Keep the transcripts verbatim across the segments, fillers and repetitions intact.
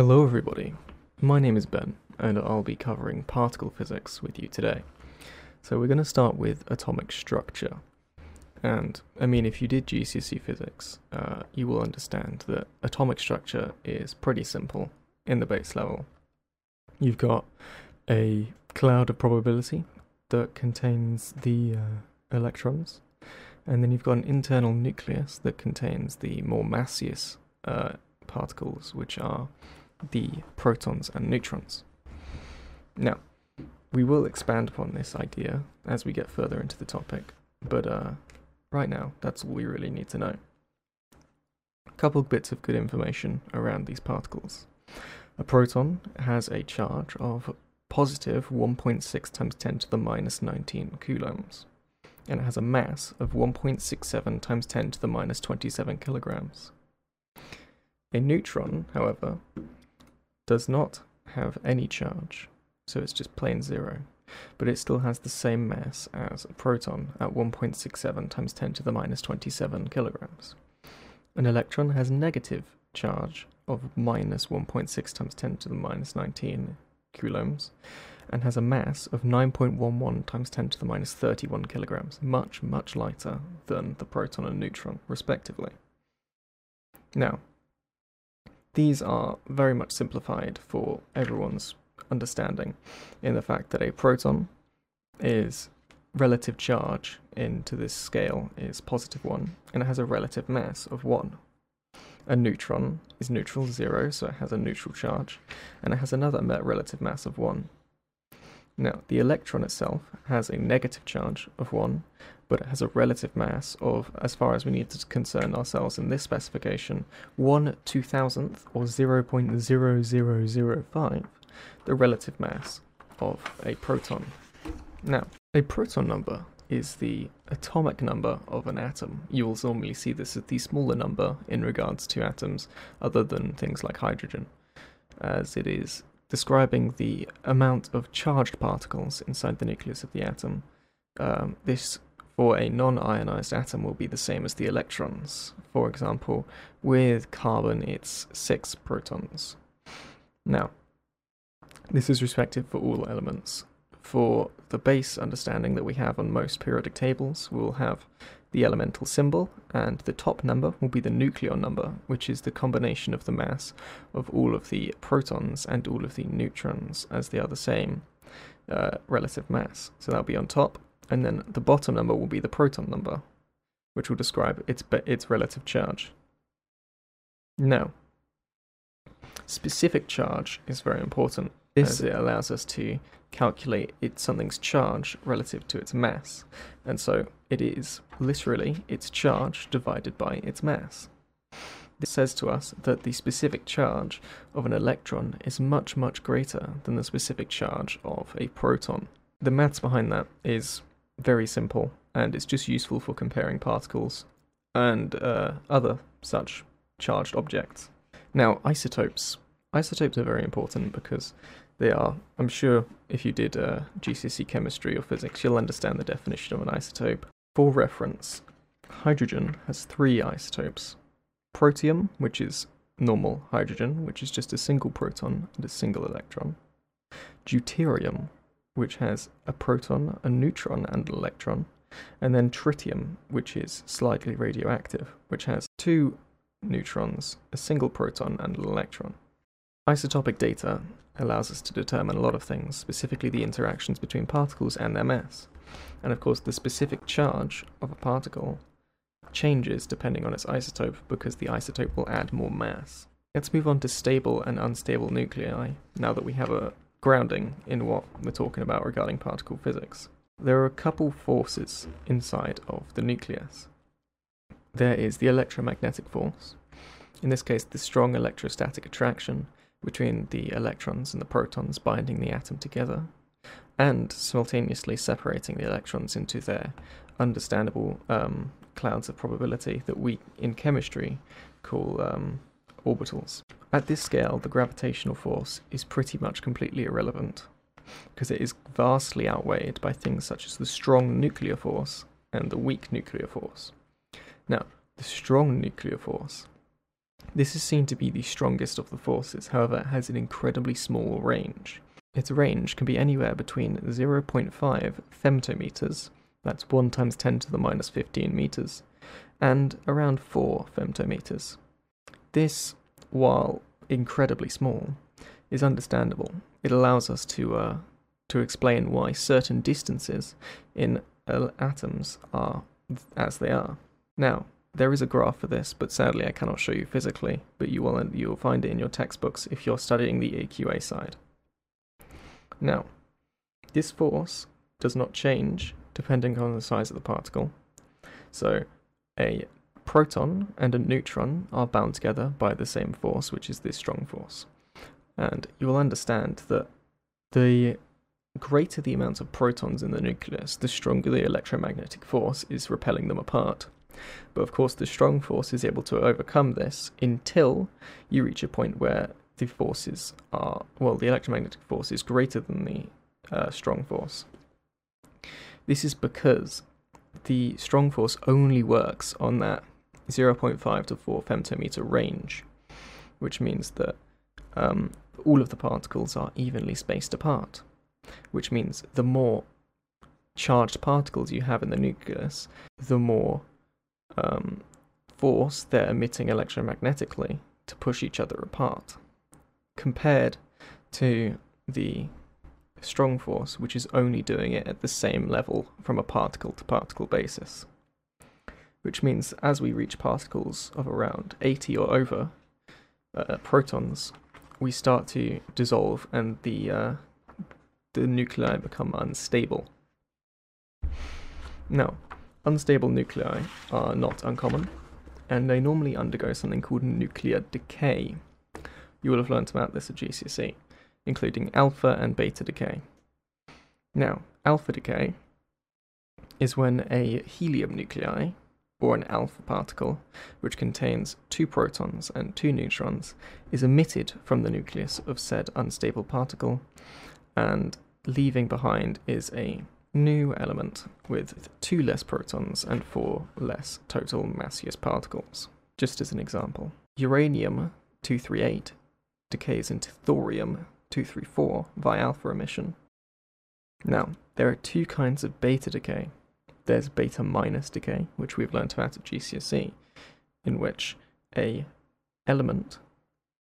Hello everybody, my name is Ben, and I'll be covering particle physics with you today. So we're going to start with atomic structure. And, I mean, if you did G C S E physics, uh, you will understand that atomic structure is pretty simple in the base level. You've got a cloud of probability that contains the uh, electrons, and then you've got an internal nucleus that contains the more gaseous uh, particles, which are the protons and neutrons. Now, we will expand upon this idea as we get further into the topic, but uh, right now, that's all we really need to know. A couple bits of good information around these particles. A proton has a charge of positive one point six times ten to the minus nineteen coulombs, and it has a mass of one point six seven times ten to the minus twenty-seven kilograms. A neutron, however, does not have any charge, so it's just plain zero, but it still has the same mass as a proton at one point six seven times ten to the minus twenty-seven kilograms. An electron has negative charge of minus one point six times ten to the minus nineteen coulombs, and has a mass of nine point one one times ten to the minus thirty-one kilograms, much, much lighter than the proton and neutron, respectively. Now, these are very much simplified for everyone's understanding in the fact that a proton is relative charge into this scale is positive one, and it has a relative mass of one. A neutron is neutral zero, so it has a neutral charge, and it has another relative mass of one. Now, the electron itself has a negative charge of one, but it has a relative mass of, as far as we need to concern ourselves in this specification, one two-thousandth or zero point zero zero zero five, the relative mass of a proton. Now, a proton number is the atomic number of an atom. You will normally see this as the smaller number in regards to atoms other than things like hydrogen, as it is describing the amount of charged particles inside the nucleus of the atom. Um, this, for a non-ionized atom, will be the same as the electrons. For example, with carbon, it's six protons. Now, this is respective for all elements. For the base understanding that we have on most periodic tables, we'll have the elemental symbol, and the top number will be the nucleon number, which is the combination of the mass of all of the protons and all of the neutrons, as they are the same uh, relative mass. So that'll be on top, and then the bottom number will be the proton number, which will describe its, its relative charge. Now, specific charge is very important, as it allows us to calculate it, something's charge relative to its mass, and so it is literally its charge divided by its mass. This says to us that the specific charge of an electron is much, much greater than the specific charge of a proton. The maths behind that is very simple, and it's just useful for comparing particles and uh, other such charged objects. Now, isotopes. Isotopes are very important because they are, I'm sure if you did uh, G C S E chemistry or physics, you'll understand the definition of an isotope. For reference, hydrogen has three isotopes. Protium, which is normal hydrogen, which is just a single proton and a single electron. Deuterium, which has a proton, a neutron, and an electron. And then tritium, which is slightly radioactive, which has two neutrons, a single proton, and an electron. Isotopic data allows us to determine a lot of things, specifically the interactions between particles and their mass. And of course, the specific charge of a particle changes depending on its isotope, because the isotope will add more mass. Let's move on to stable and unstable nuclei, now that we have a grounding in what we're talking about regarding particle physics. There are a couple forces inside of the nucleus. There is the electromagnetic force, in this case the strong electrostatic attraction between the electrons and the protons binding the atom together, and simultaneously separating the electrons into their understandable um, clouds of probability that we in chemistry call um, orbitals. At this scale, the gravitational force is pretty much completely irrelevant, because it is vastly outweighed by things such as the strong nuclear force and the weak nuclear force. Now, the strong nuclear force This is seen to be the strongest of the forces, however, has an incredibly small range. Its range can be anywhere between zero point five femtometers, that's one times ten to the minus fifteen meters, and around four femtometers. This, while incredibly small, is understandable. It allows us to uh, to explain why certain distances in atoms are as they are. Now, there is a graph for this, but sadly I cannot show you physically, but you will you'll find it in your textbooks if you're studying the A Q A side. Now, this force does not change depending on the size of the particle. So, a proton and a neutron are bound together by the same force, which is this strong force. And you will understand that the greater the amount of protons in the nucleus, the stronger the electromagnetic force is repelling them apart. But of course the strong force is able to overcome this until you reach a point where the forces are, well, the electromagnetic force is greater than the uh, strong force. This is because the strong force only works on that zero point five to four femtometer range, which means that um, all of the particles are evenly spaced apart, which means the more charged particles you have in the nucleus, the more um, force they're emitting electromagnetically to push each other apart, compared to the strong force, which is only doing it at the same level from a particle to particle basis. Which means as we reach particles of around eighty or over uh, protons, we start to dissolve and the uh, the nuclei become unstable. Now, unstable nuclei are not uncommon, and they normally undergo something called nuclear decay. You will have learnt about this at G C S E, including alpha and beta decay. Now, alpha decay is when a helium nuclei, or an alpha particle, which contains two protons and two neutrons, is emitted from the nucleus of said unstable particle, and leaving behind is a new element with two less protons and four less total massless particles, just as an example. Uranium two thirty-eight decays into thorium two thirty-four via alpha emission. Now, there are two kinds of beta decay. There's beta minus decay, which we've learnt about at G C S E, in which a element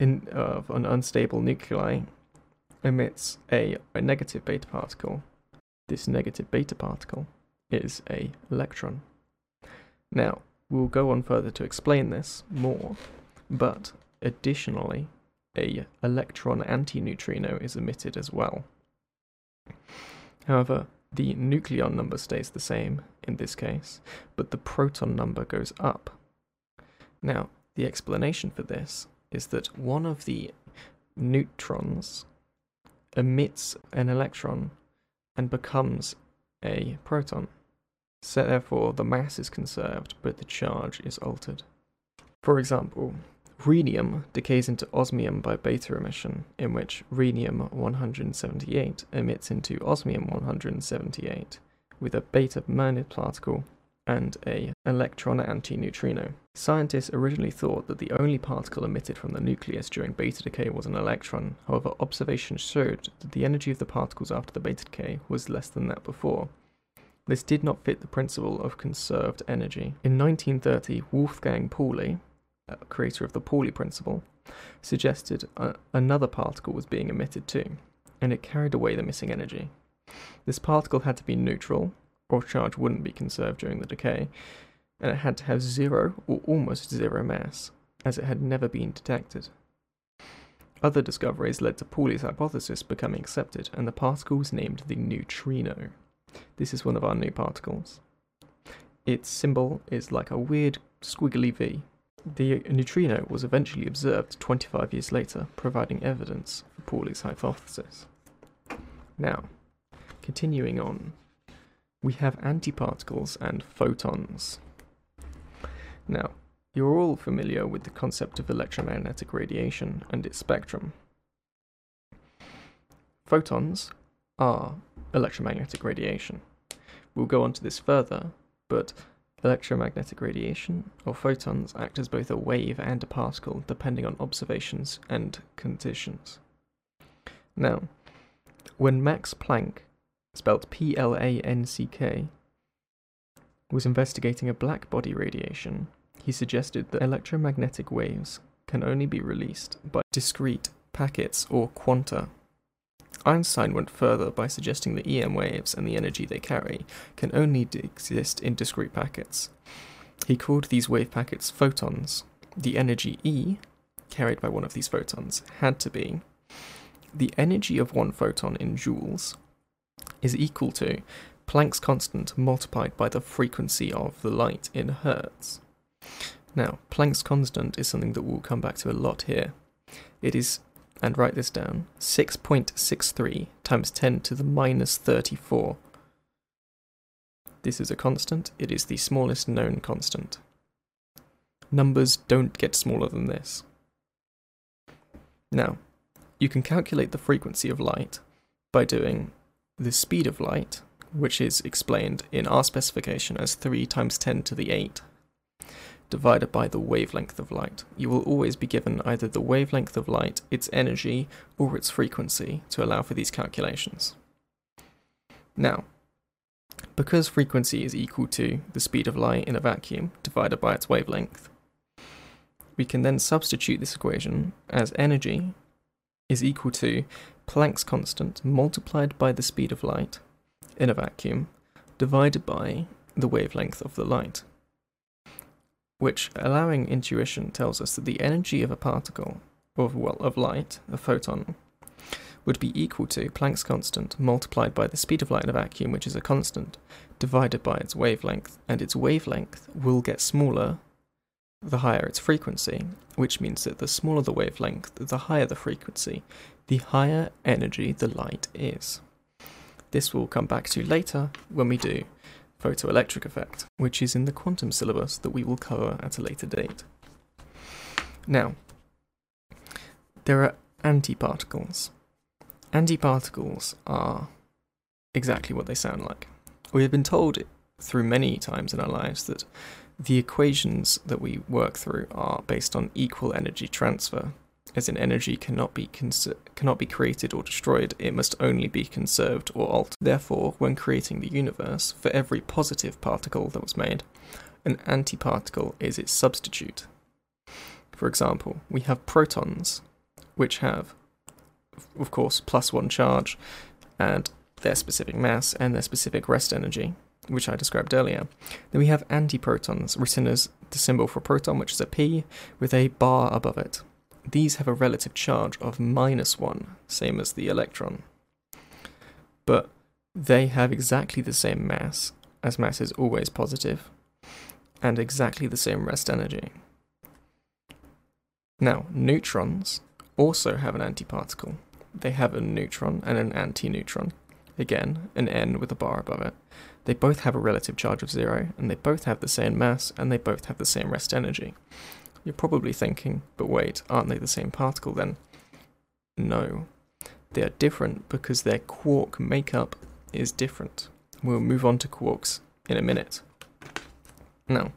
in, uh, of an unstable nuclei emits a, a negative beta particle. This negative beta particle is a electron. Now, we'll go on further to explain this more, but additionally, a electron antineutrino is emitted as well. However, the nucleon number stays the same in this case, but the proton number goes up. Now, the explanation for this is that one of the neutrons emits an electron and becomes a proton. So therefore, the mass is conserved, but the charge is altered. For example, rhenium decays into osmium by beta emission, in which rhenium one seventy-eight emits into osmium one seventy-eight with a beta minus particle and a electron antineutrino. Scientists originally thought that the only particle emitted from the nucleus during beta decay was an electron. However, observations showed that the energy of the particles after the beta decay was less than that before. This did not fit the principle of conserved energy. In nineteen thirty, Wolfgang Pauli, creator of the Pauli principle, suggested uh, another particle was being emitted too, and it carried away the missing energy. This particle had to be neutral, or charge wouldn't be conserved during the decay, and it had to have zero or almost zero mass, as it had never been detected. Other discoveries led to Pauli's hypothesis becoming accepted, and the particle was named the neutrino. This is one of our new particles. Its symbol is like a weird squiggly V. The neutrino was eventually observed twenty-five years later, providing evidence for Pauli's hypothesis. Now, continuing on, we have antiparticles and photons. Now, you're all familiar with the concept of electromagnetic radiation and its spectrum. Photons are electromagnetic radiation. We'll go on to this further, but Electromagnetic radiation, or photons, act as both a wave and a particle, depending on observations and conditions. Now, when Max Planck, spelled P L A N C K, was investigating a black body radiation, he suggested that electromagnetic waves can only be released by discrete packets or quanta. Einstein went further by suggesting that E M waves and the energy they carry can only exist in discrete packets. He called these wave packets photons. The energy E, carried by one of these photons, had to be the energy of one photon in joules is equal to Planck's constant multiplied by the frequency of the light in hertz. Now, Planck's constant is something that we'll come back to a lot here. It is, and write this down, six point six three times ten to the minus thirty-four. This is a constant. It is the smallest known constant. Numbers don't get smaller than this. Now, you can calculate the frequency of light by doing the speed of light, which is explained in our specification as three times ten to the eight, divided by the wavelength of light. You will always be given either the wavelength of light, its energy, or its frequency to allow for these calculations. Now, because frequency is equal to the speed of light in a vacuum divided by its wavelength, we can then substitute this equation as energy is equal to Planck's constant multiplied by the speed of light in a vacuum divided by the wavelength of the light, which, allowing intuition, tells us that the energy of a particle, of, well, of light, a photon, would be equal to Planck's constant multiplied by the speed of light in a vacuum, which is a constant, divided by its wavelength, and its wavelength will get smaller the higher its frequency, which means that the smaller the wavelength, the higher the frequency, the higher energy the light is. This we'll come back to later when we do photoelectric effect, which is in the quantum syllabus that we will cover at a later date. Now, there are antiparticles. Antiparticles are exactly what they sound like. We have been told through many times in our lives that the equations that we work through are based on equal energy transfer, as in energy cannot be cannot be created or destroyed, it must only be conserved or altered. Therefore, when creating the universe, for every positive particle that was made, an antiparticle is its substitute. For example, we have protons, which have, of course, plus one charge, and their specific mass, and their specific rest energy, which I described earlier. Then we have antiprotons, written as the symbol for proton, which is a P, with a bar above it. These have a relative charge of minus one, same as the electron. But they have exactly the same mass, as mass is always positive, and exactly the same rest energy. Now, neutrons also have an antiparticle. They have a neutron and an antineutron. Again, an N with a bar above it. They both have a relative charge of zero, and they both have the same mass, and they both have the same rest energy. You're probably thinking, but wait, aren't they the same particle then? No. They are different because their quark makeup is different. We'll move on to quarks in a minute. Now,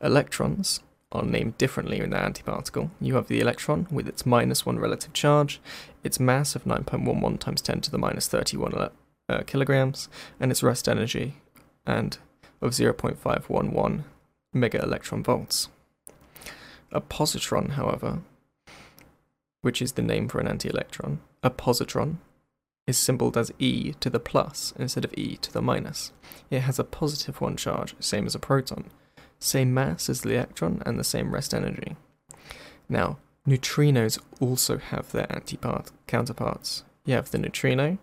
electrons are named differently in their antiparticle. You have the electron with its minus one relative charge, its mass of nine point one one times ten to the minus thirty-one uh, kilograms, and its rest energy and of zero point five one one mega electron volts. A positron, however, which is the name for an anti-electron, a positron is symboled as E to the plus instead of E to the minus. It has a positive one charge, same as a proton, same mass as the electron, and the same rest energy. Now, neutrinos also have their antipart counterparts. You have the neutrino,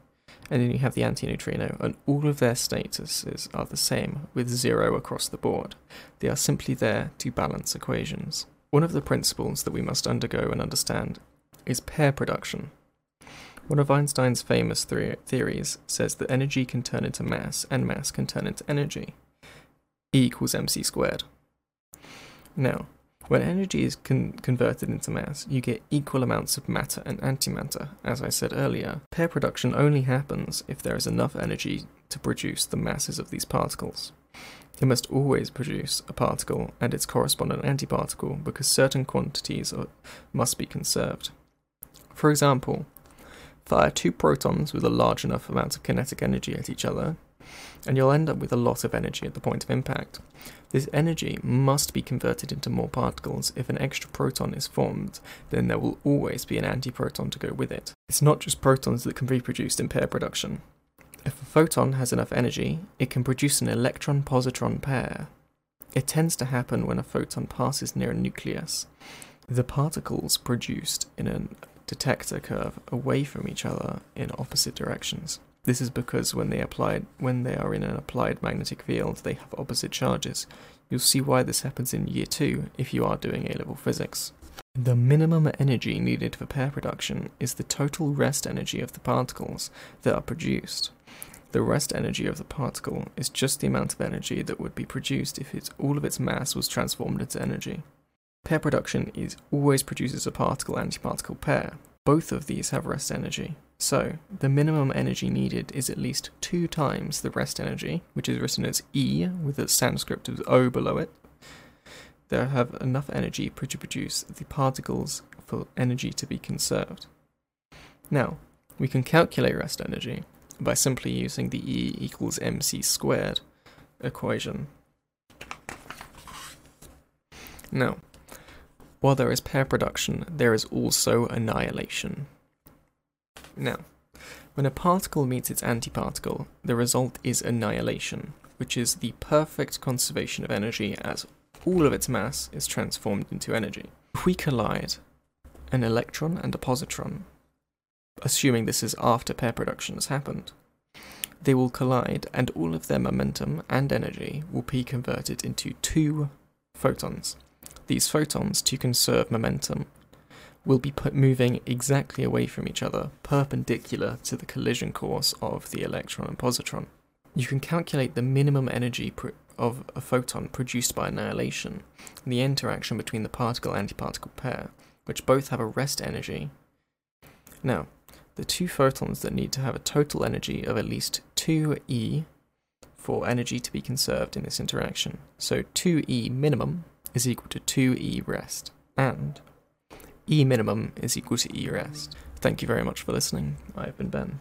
and then you have the antineutrino, and all of their statuses are the same, with zero across the board. They are simply there to balance equations. One of the principles that we must undergo and understand is pair production. One of Einstein's famous theories says that energy can turn into mass, and mass can turn into energy. E equals mc squared. Now, when energy is con converted into mass, you get equal amounts of matter and antimatter, as I said earlier. Pair production only happens if there is enough energy to produce the masses of these particles. They must always produce a particle and its corresponding antiparticle because certain quantities are, must be conserved. For example, fire two protons with a large enough amount of kinetic energy at each other, and you'll end up with a lot of energy at the point of impact. This energy must be converted into more particles. If an extra proton is formed, then there will always be an antiproton to go with it. It's not just protons that can be produced in pair production. If a photon has enough energy, it can produce an electron-positron pair. It tends to happen when a photon passes near a nucleus. The particles produced in an detector curve away from each other in opposite directions. This is because when they applied, when they are in an applied magnetic field, they have opposite charges. You'll see why this happens in year two if you are doing A Level physics. The minimum energy needed for pair production is the total rest energy of the particles that are produced. The rest energy of the particle is just the amount of energy that would be produced if it's, all of its mass was transformed into energy. Pair production is always produces a particle-antiparticle pair. Both of these have rest energy. So, the minimum energy needed is at least two times the rest energy, which is written as E with a Sanskrit of O below it. They have enough energy to produce the particles for energy to be conserved. Now, we can calculate rest energy by simply using the E equals mc squared equation. Now, while there is pair production, there is also annihilation. Now, when a particle meets its antiparticle, the result is annihilation, which is the perfect conservation of energy as all of its mass is transformed into energy. If we collide an electron and a positron, assuming this is after pair production has happened, they will collide and all of their momentum and energy will be converted into two photons. These photons, to conserve momentum, will be put moving exactly away from each other, perpendicular to the collision course of the electron and positron. You can calculate the minimum energy pr of a photon produced by annihilation, the interaction between the particle-antiparticle pair, which both have a rest energy. Now, the two photons that need to have a total energy of at least two E for energy to be conserved in this interaction, so two E minimum is equal to two E rest, and E minimum is equal to E rest. Thank you very much for listening. I've been Ben.